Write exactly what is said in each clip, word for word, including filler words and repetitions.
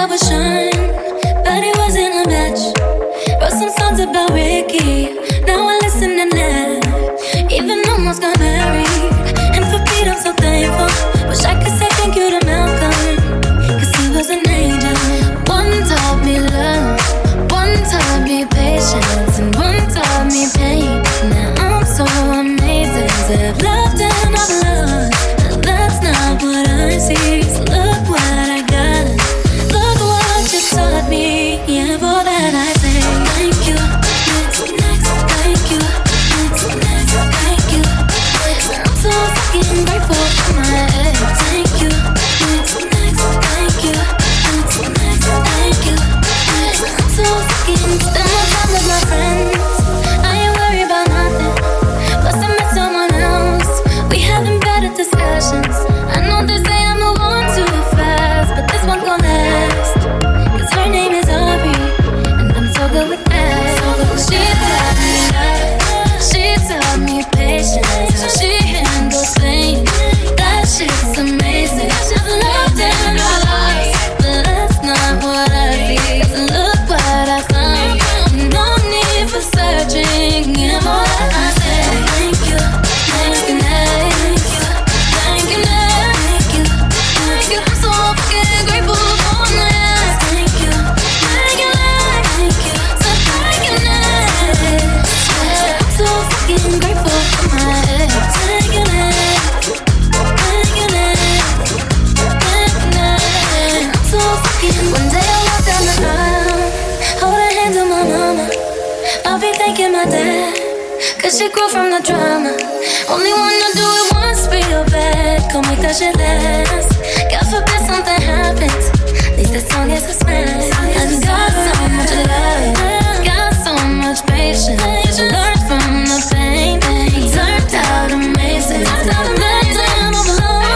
always shine, but it wasn't a match. Wrote some songs about Ricky, now I listen and laugh. Even almost got married, and for Pete I'm so thankful. Wish I could say thank you to Malcolm, 'cause he was an angel. One taught me love, one taught me patience, and one taught me pain. Now I'm so amazing to have loved and I've loved, and that's not what I see. So look what I got, look what you taught me. Yeah, for that I say thank you. Next, next, thank you. Next, next, thank you. I'm so fucking grateful for my ex. Thank you. Next, next, thank you. Next, next, thank you. I'm so fucking. Spend my time with my friends, I ain't worried about nothing. Plus I met someone else, we having better discussions. I know they say I'm the one too fast, but this one gon' last, 'cause her name is Aubrey, and I'm so good with that. She taught me love, she taught me patience, how she handles pain, that shit's amazing. I've loved and I lost, but that's not what I see. 'Cause look what I found, no need for searching. And all that I say, thank you, thank you, thank you, thank you, thank you, thank you. I'm so fucking grateful for that. Thank you, thank you, thank you, so thank you, I'm so fucking grateful for my ex. Thank you, thank you, thank you, I'm so fucking. One day I walk down the aisle, holding hands with my mama. I'll be thanking my dad, 'cause she grew from the drama. Only wanna do it once real bad, gon' make that shit last. God forbid something happens, at least that song is a smash. I got so much love, got so much patience. I learned from the pain, it turned out amazing. Turned out amazing. I don't belong,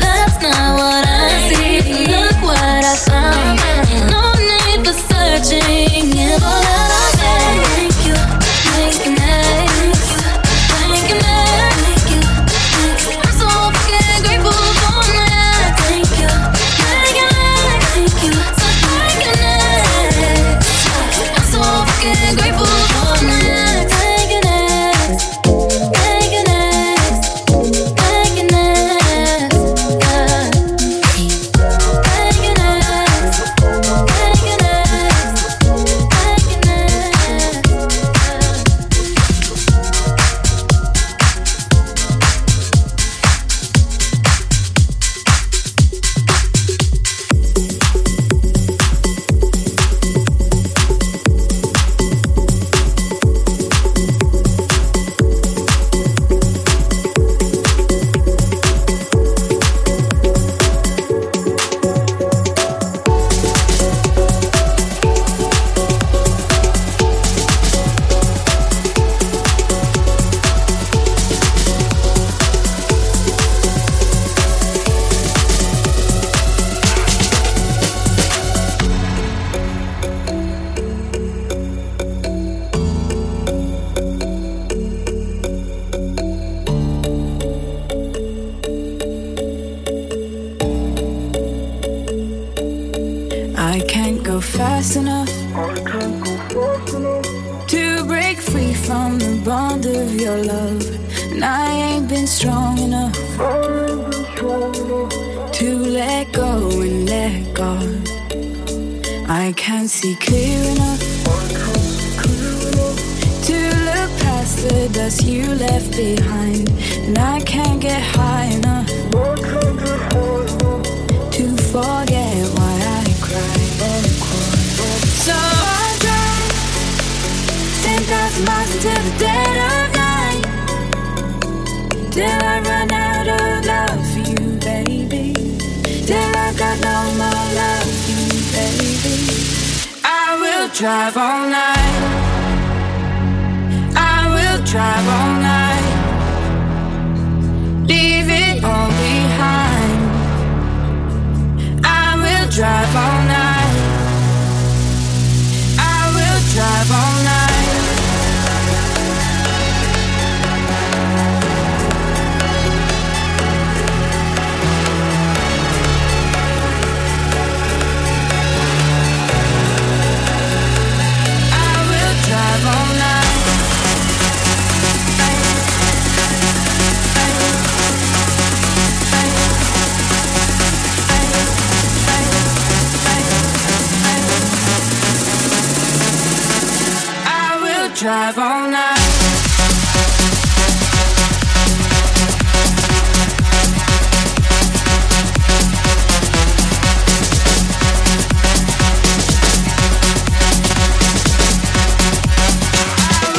but that's not what I see. Look what I found, ain't no need for searching. Yeah, all that I say, thank you, thank you, thank you, thank you, thank you. I'm so fucking grateful for that. Thank you, thank you, thank you, so thank you, I'm so fucking grateful for that. Thank you, thank you, thank you, thank you, thank you, next. Thank you, next. Thank you, next. I can't go fast enough to break free from the bond of your love. And I ain't been strong enough to let go and let God. I can't see clear enough to look past the dust you left behind. And I can't get high enough to forget why I. So I drive ten thousand miles until the dead of night, till I run out of love for you, baby, till I've got no more love for you, baby. I will drive all night, I will drive all night, leave it all behind. I will drive all night, drive all night. alive all night. Drive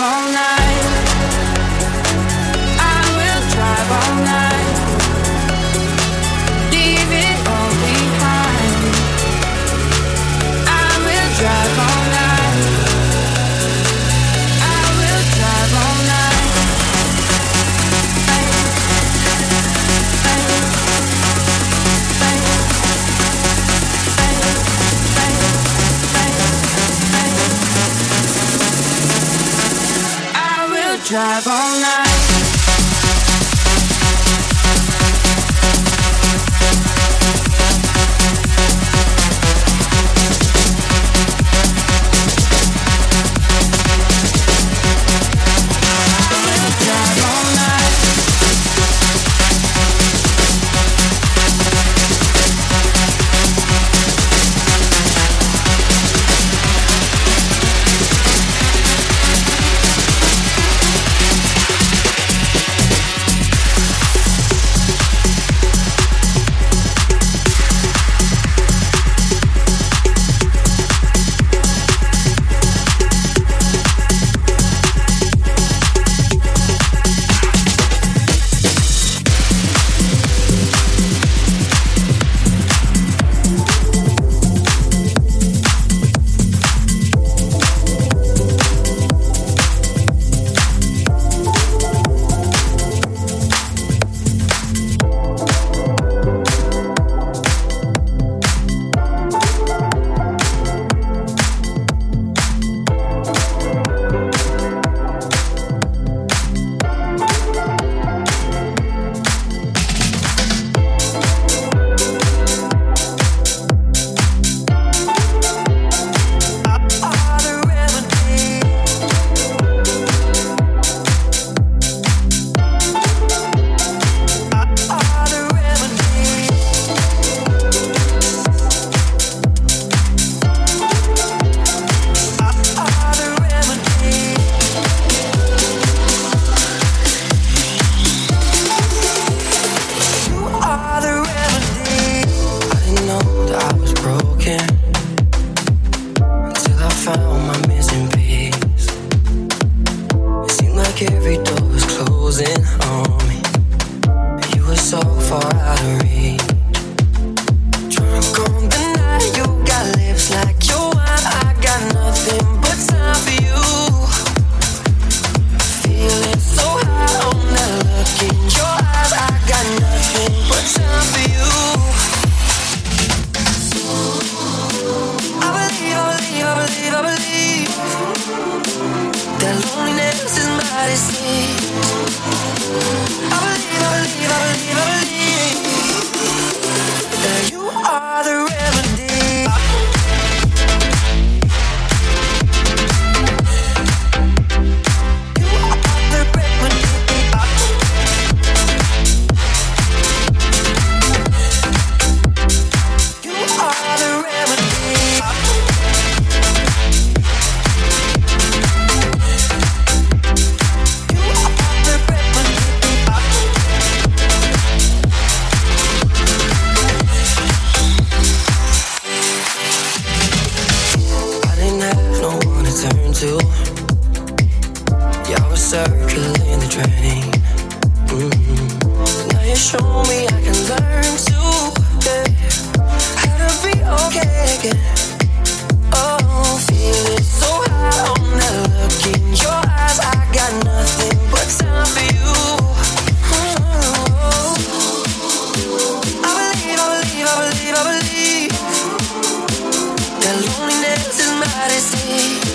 all night. I will drive all night. Leave it all behind. I will drive all night. I will drive all night. I, I, I, I, I, I, I, I, I will drive all night. Loneliness is my disease.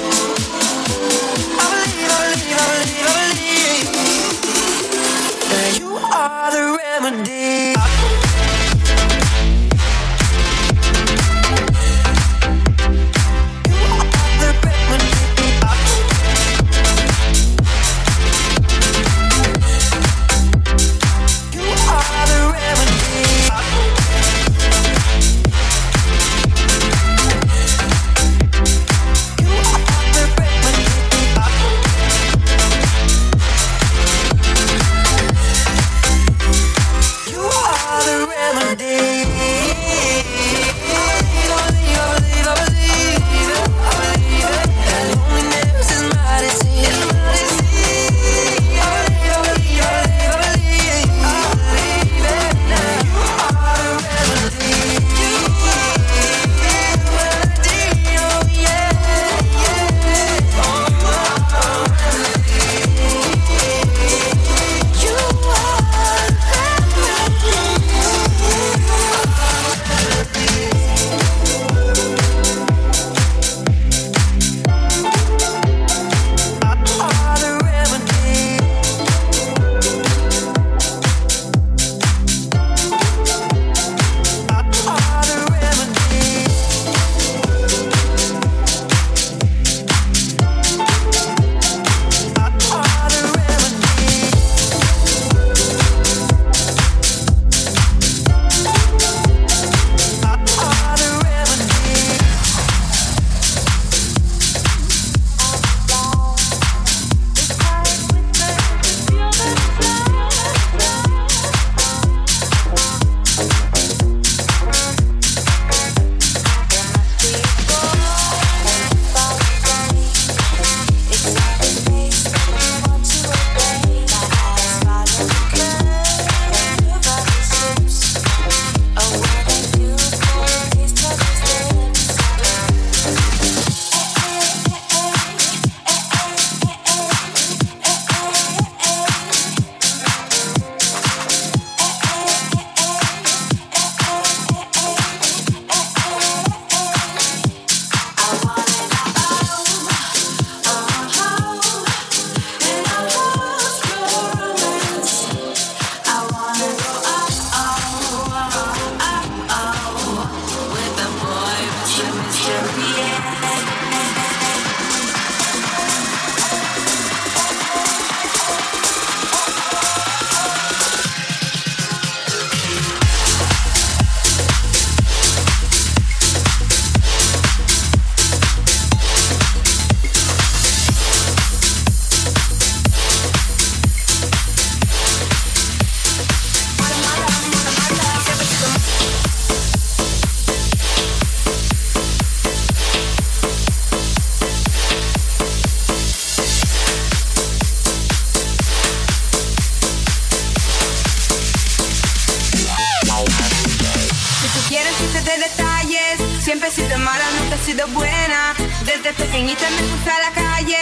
siempre he sido mala, nunca he sido buena. Desde pequeñita me puse a la calle,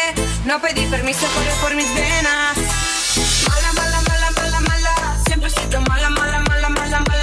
no pedí permiso, corrió por mis venas. Mala, mala, mala, mala, mala, siempre he sido mala, mala, mala, mala, mala.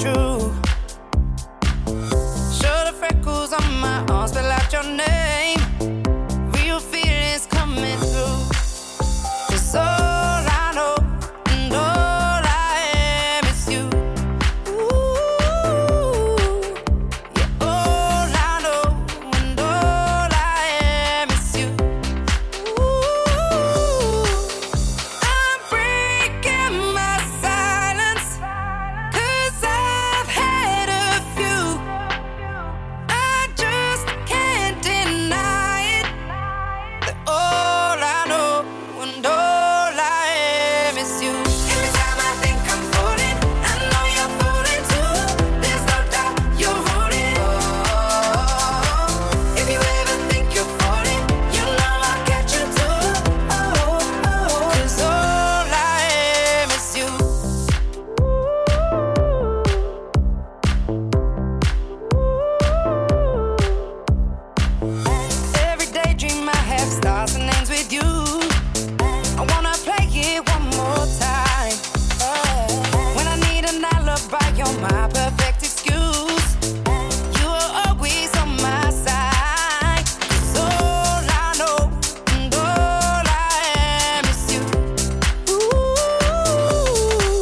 true. Show the freckles on my arms, spell out your name. Real feelings coming through. It's all I know and all I am is you. Ooh, yeah, all I know and all I am is you. Ooh, I'm breaking my silence 'cause I've had a few. I just can't deny it. That all I know and all I am is you. Every time I think I'm falling, I know you're falling too. There's no doubt you're rolling. Oh, if you ever think you're falling, you know I'll catch you too. Oh, oh, 'cause all I am is you. Every daydream I have starts and ends with you. I wanna play it one more time. When I need an alibi, you're my perfect excuse. You are always on my side. It's all I know and all I am is you. Ooh,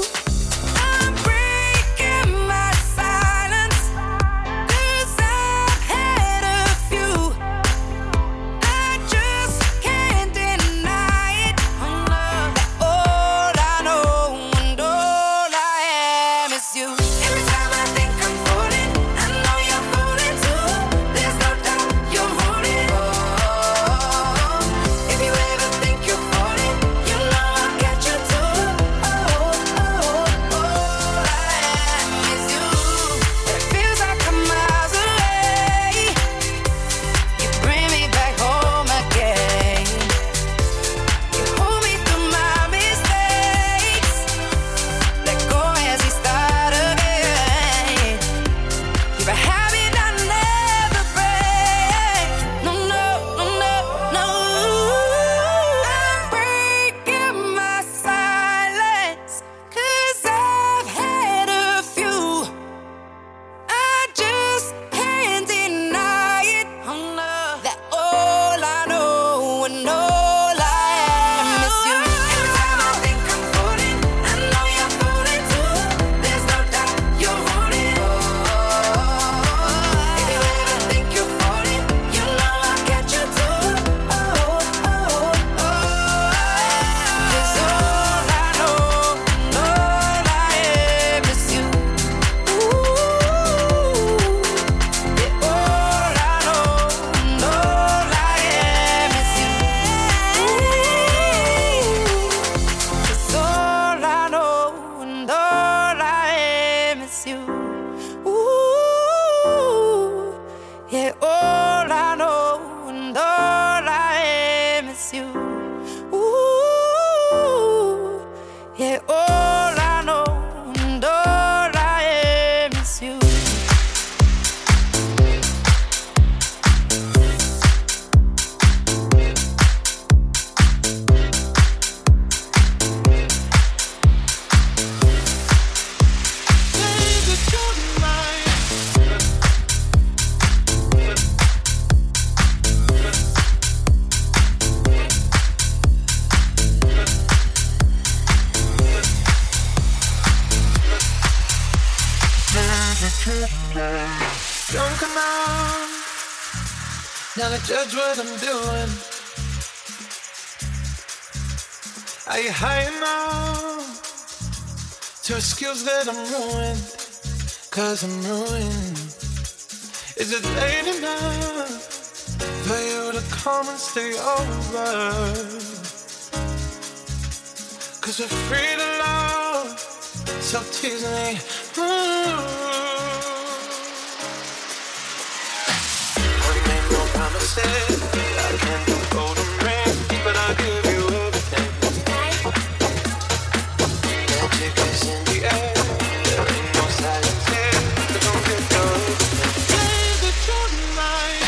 I'm breaking my silence 'cause I've had a few. I just can't deny it. That all I know and all I am is you. Every time I think I'm falling, I know you're falling too. There's no doubt you're rolling. Oh, if you ever think you're falling, you know I'll catch you too. Oh, oh, all I am is you. It feels like I'm miles away. You bring me back home again. You hold me through my mistakes. Let go as we start again. You're a habit I never break. No, no, no, no, no. I'm breaking my silence 'cause I've had a few. I just can't deny it. That all I know and all I am is you. Every time I think I'm falling, I know you're falling too. There's no doubt you're rolling. Oh, if you ever think you're falling, you know I'll catch you too. Oh, oh, oh, oh. 'Cause all I know and all I am is you. Ooh, yeah, all I know and all I am is you. It's all I know and all I am is you. Ooh, yeah, all I know and all I am is you. Ooh, yeah, all I know and all I am is you. Don't come on now to judge what I'm doing. Are you high enough to skills that I'm ruined? 'Cause I'm ruined. Is it late enough for you to come and stay over? 'Cause we're free to love, so tease me. Ooh. I can't do golden rings, but I'll give you everything. Magic is in the air, there ain't no silence here, so don't get done. Is it true tonight?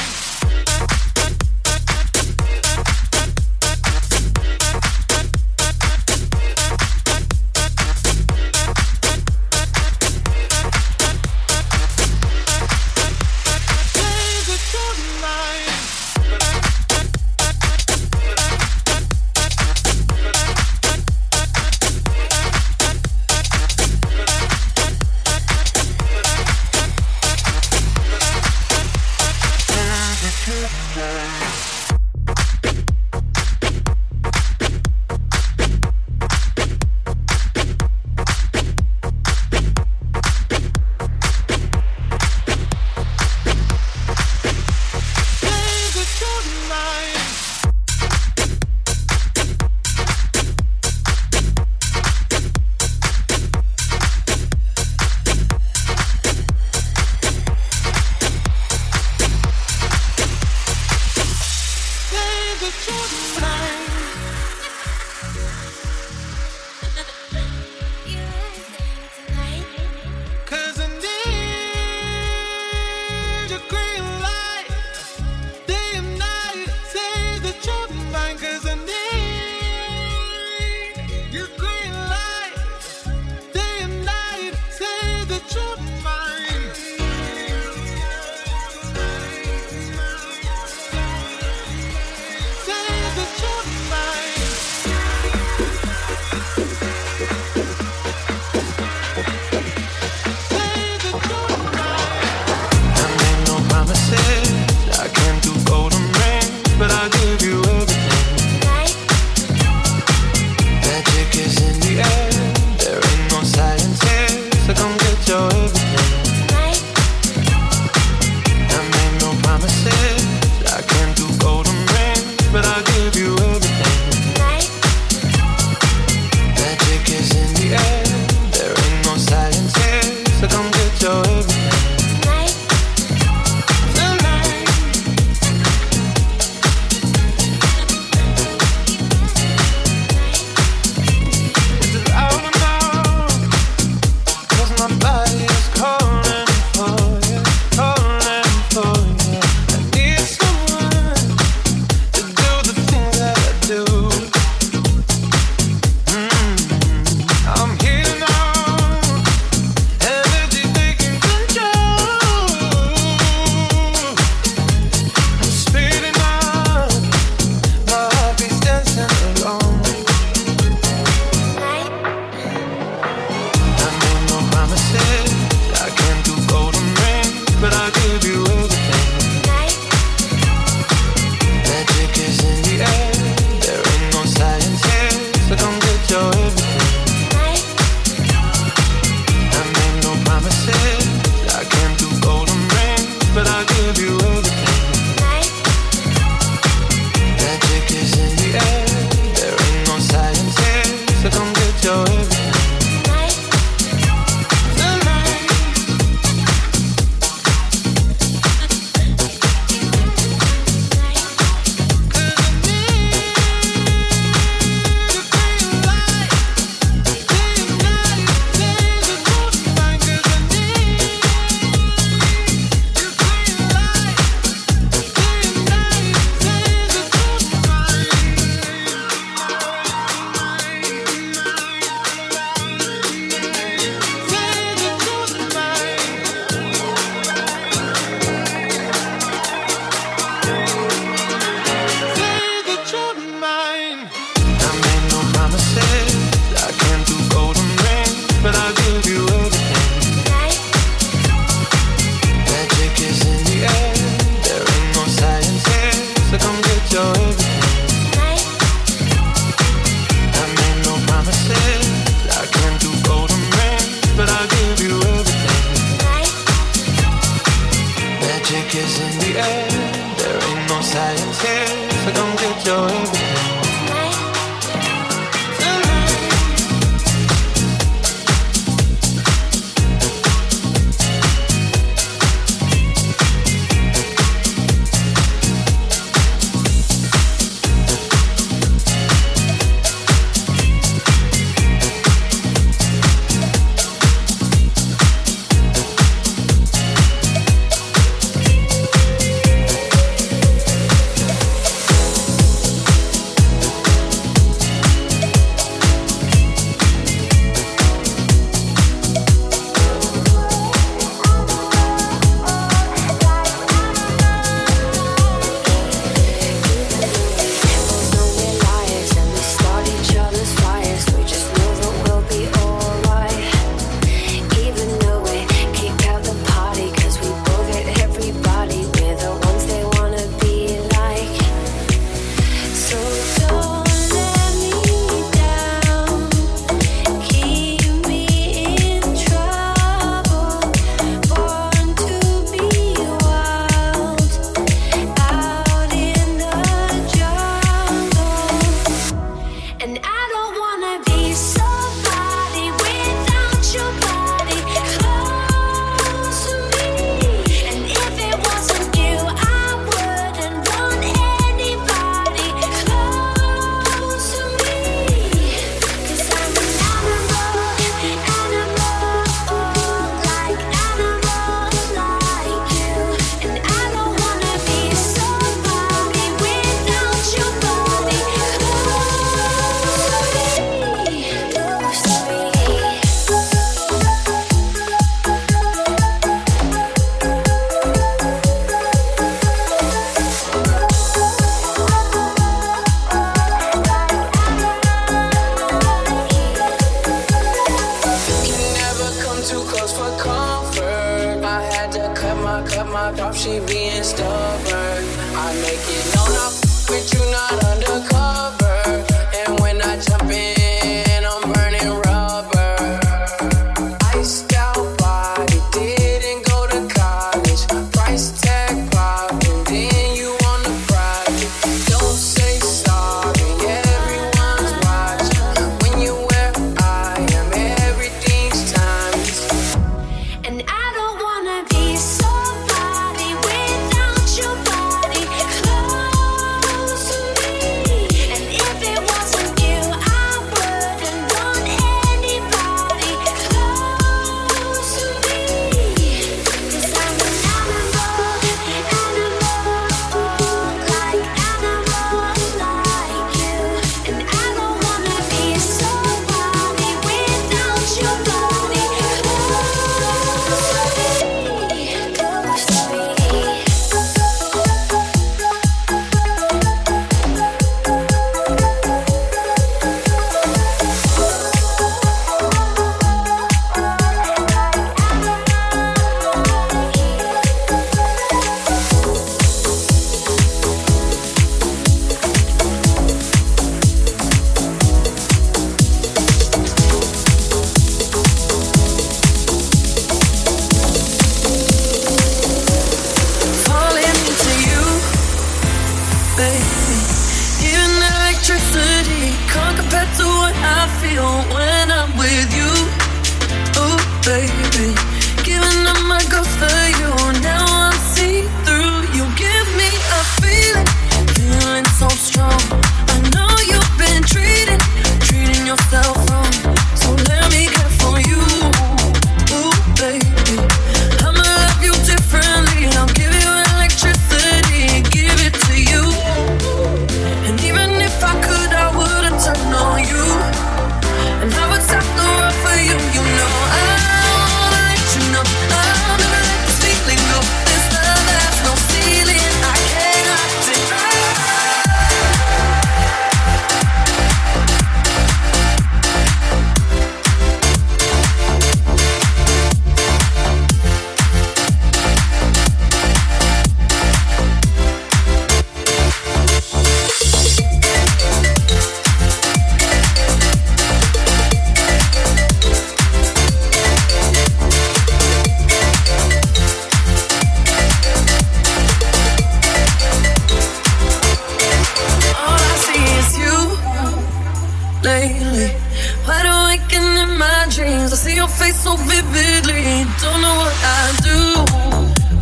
your face so vividly. Don't know what I do.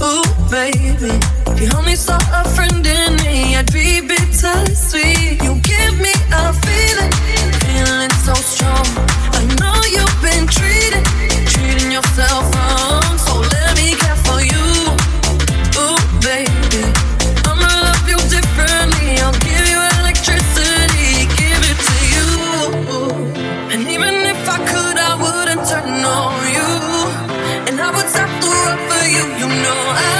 Ooh, baby, you only saw a friend in me. I'd be bittersweet. You give me a feeling, feeling so strong. I know you've been treating, treating yourself wrong. So let me care for you. Ooh, baby, I'ma love you differently. I'll give you electricity, give it to you. And even if I could, I wouldn't turn on you. And I would stop the road for you, you know I.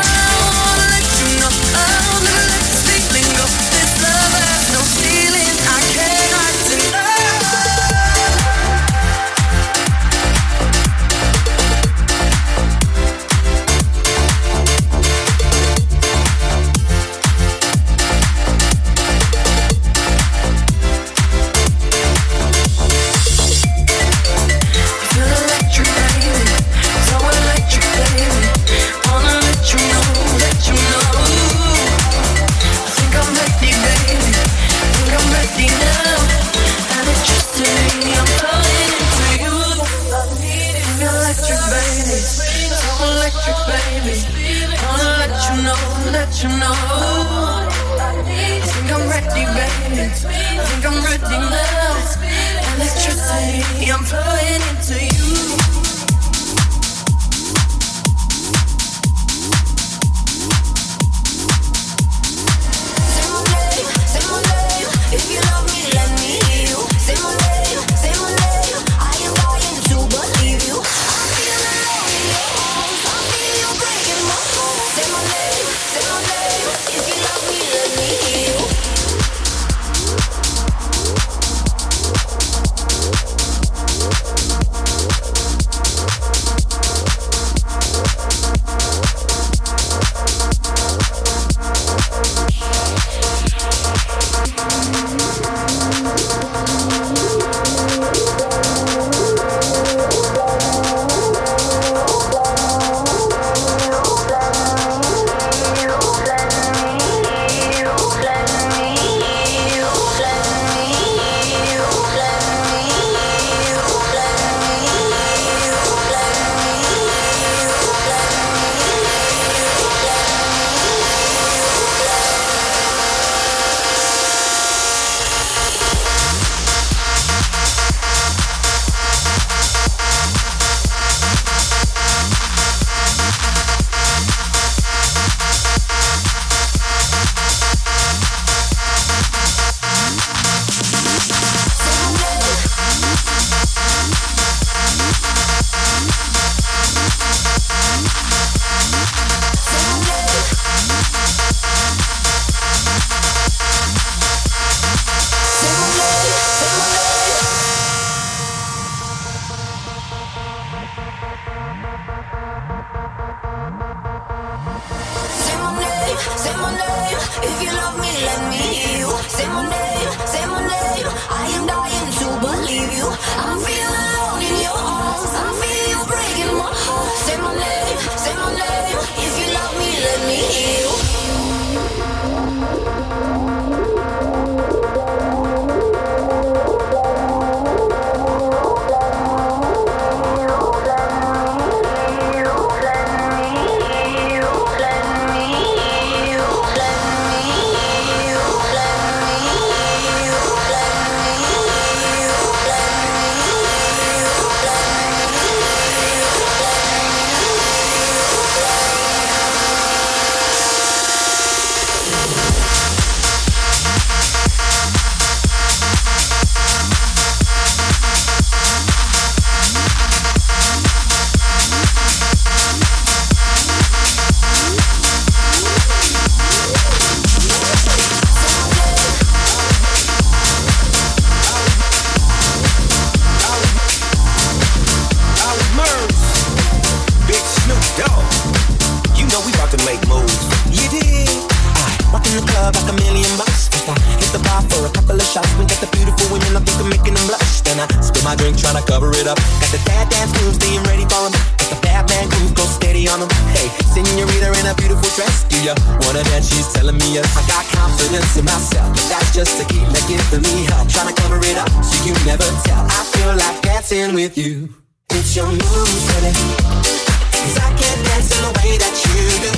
It's your moves, baby, 'cause I can't dance in the way that you do.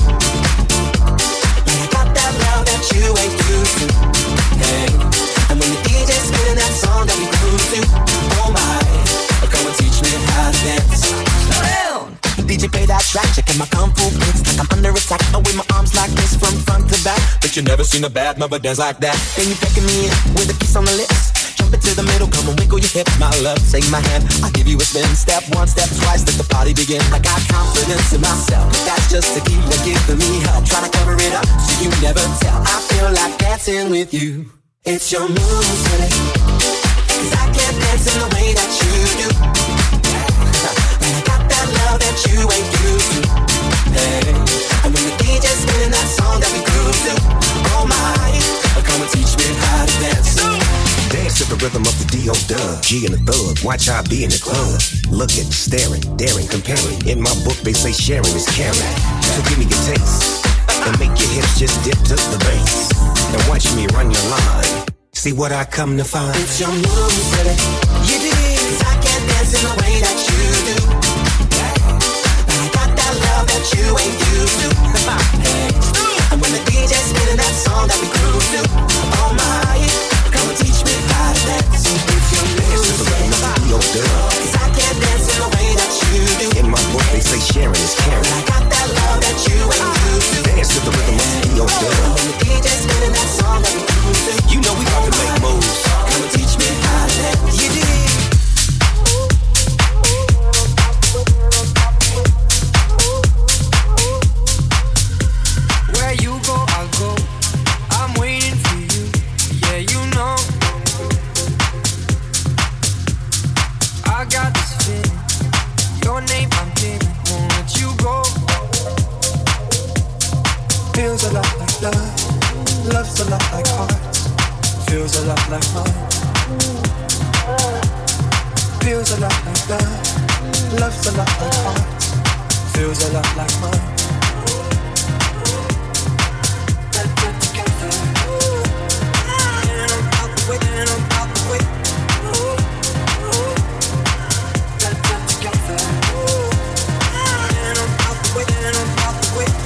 Yeah, I got that love that you ain't used to. Hey, and when the D J's spinning that song that we cruise to, oh my, come and teach me how to dance. Slow down. The D J play that track, checking my kung fu kicks like I'm under attack. I wave my arms like this from front to back, but you never seen a bad mother dance like that. Then you picking me up with a kiss on the lips. To the middle, come and wiggle your hips, my love, take my hand, I'll give you a spin, step one, step twice, let the party begin, I got confidence in myself, that's just a key, you're giving me help, trying to cover it up, so you never tell, I feel like dancing with you, it's your moves, honey, 'cause I can't dance in the way that you do, and I got that love that you ain't used to, hey, and when the D J's spinning that song that we grew to, oh my, come and teach me how to dance. Dance to the rhythm of the D O dub, G and the thug, watch I be in the club. Looking, staring, daring, comparing. In my book they say sharing is caring. So give me your taste, and make your hips just dip to the bass. And watch me run your line, see what I come to find. It's your moves, baby, you do, 'cause I can't dance in the way that you do. I got that love that you ain't used to. And when the D J's spinning that song that we grew to, oh my, come teach me how to dance. It's your music, your girl, 'cause I can't dance in the way that you do. In my book they say sharing is caring. I got that love that you ain't used to. Dance to the rhythm of the D O dub. When the D J's spinning that song that we cruise to, you know we got to make moves. Come and teach me how to dance. You did. Feels a lot like love, love's a lot like hearts, feels a lot like mine. Feels a lot like love, love's a lot like hearts, feels a lot like mine. Let's get together. In and I'm out the way, in and I'm out the way. Let's get together. In and I'm out the way, in and I'm out the way.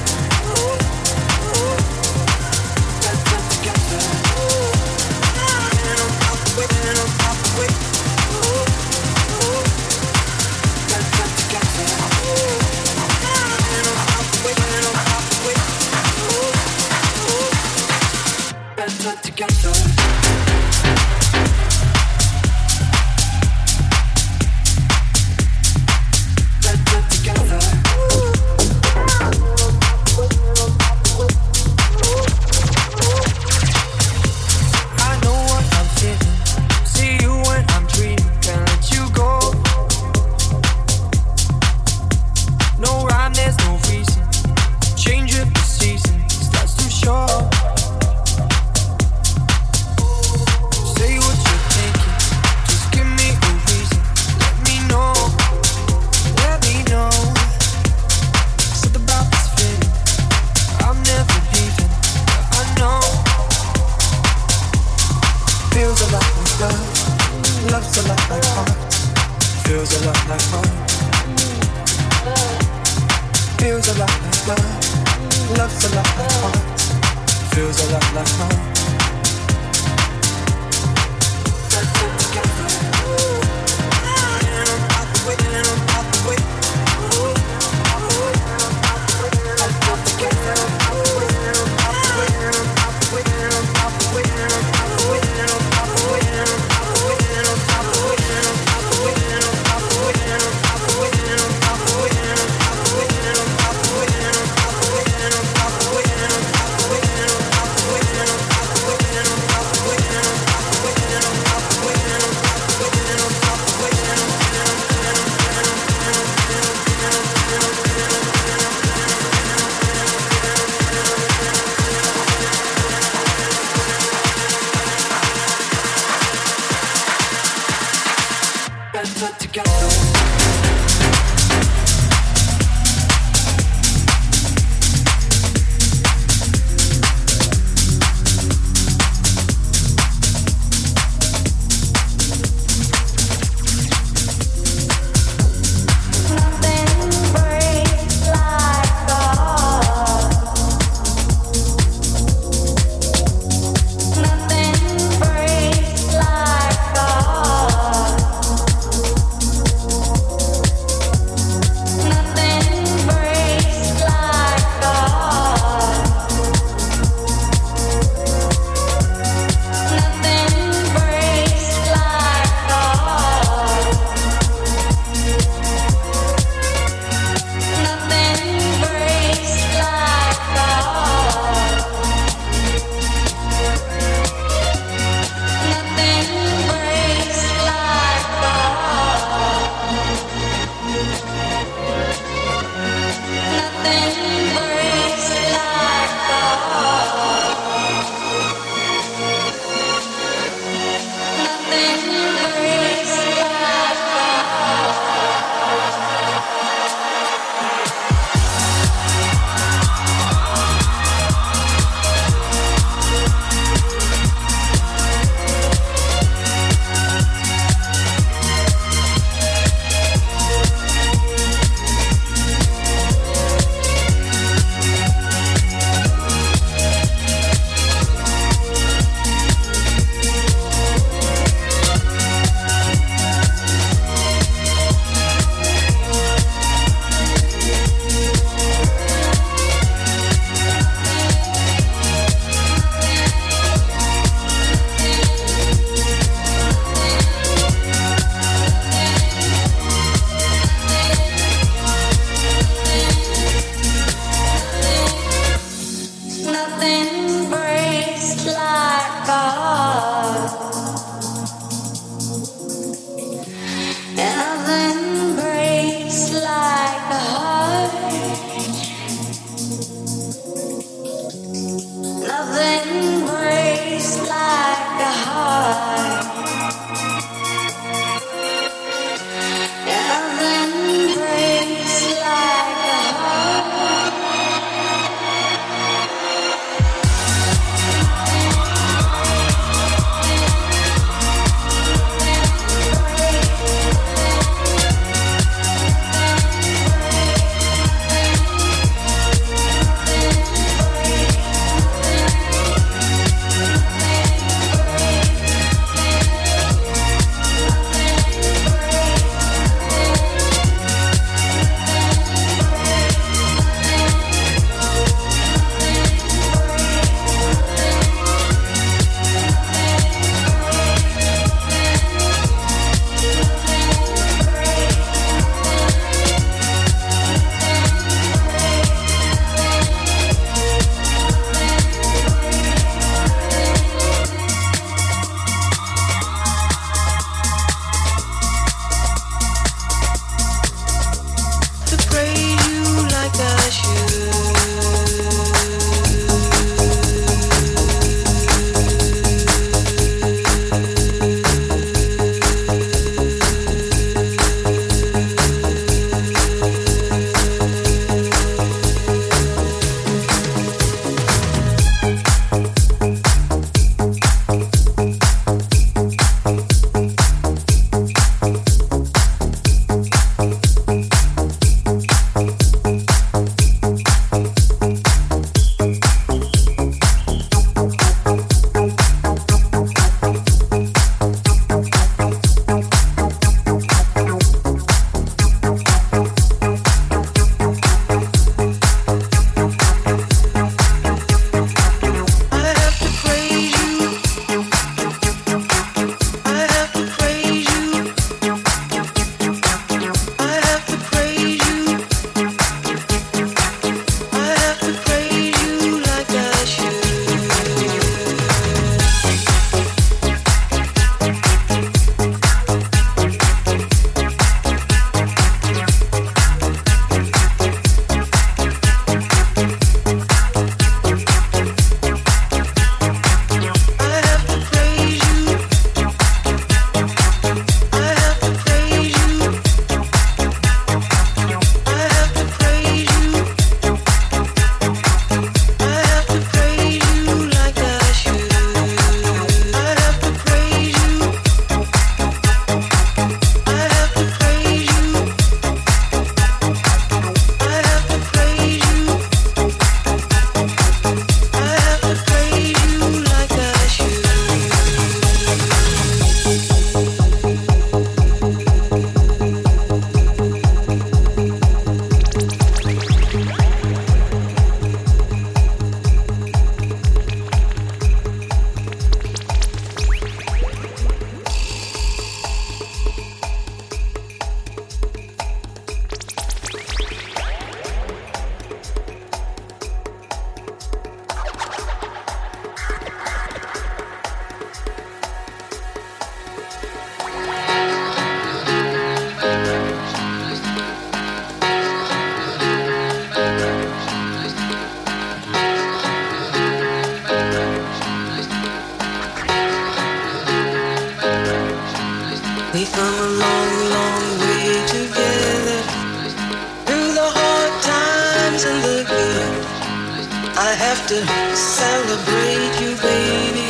have to celebrate you, baby.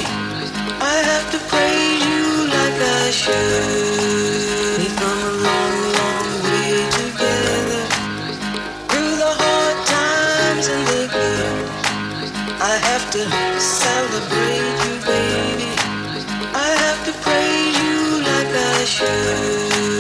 I have to praise you like I should. We've come a long, long way together, through the hard times and the good. I have to celebrate you, baby. I have to praise you like I should.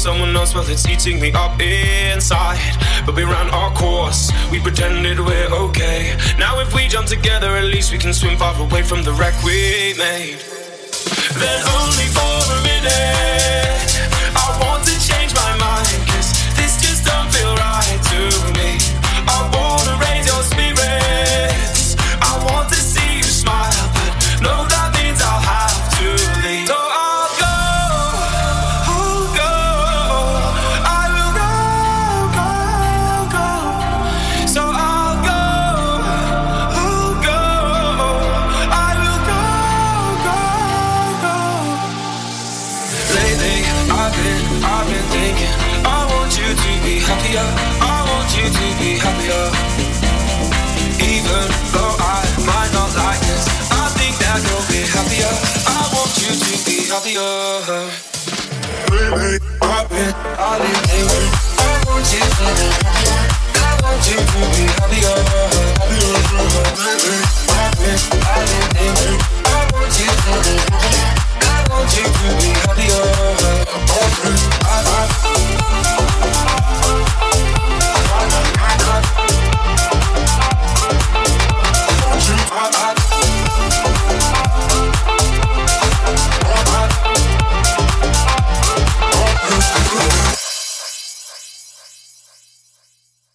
So I be happier, even though I might not like this. I think that you'll be happier. I want you to be happier. Baby, I've been, I've been thinking. I want you to be happier. I want you to be happier. Baby, I've been, I've been thinking.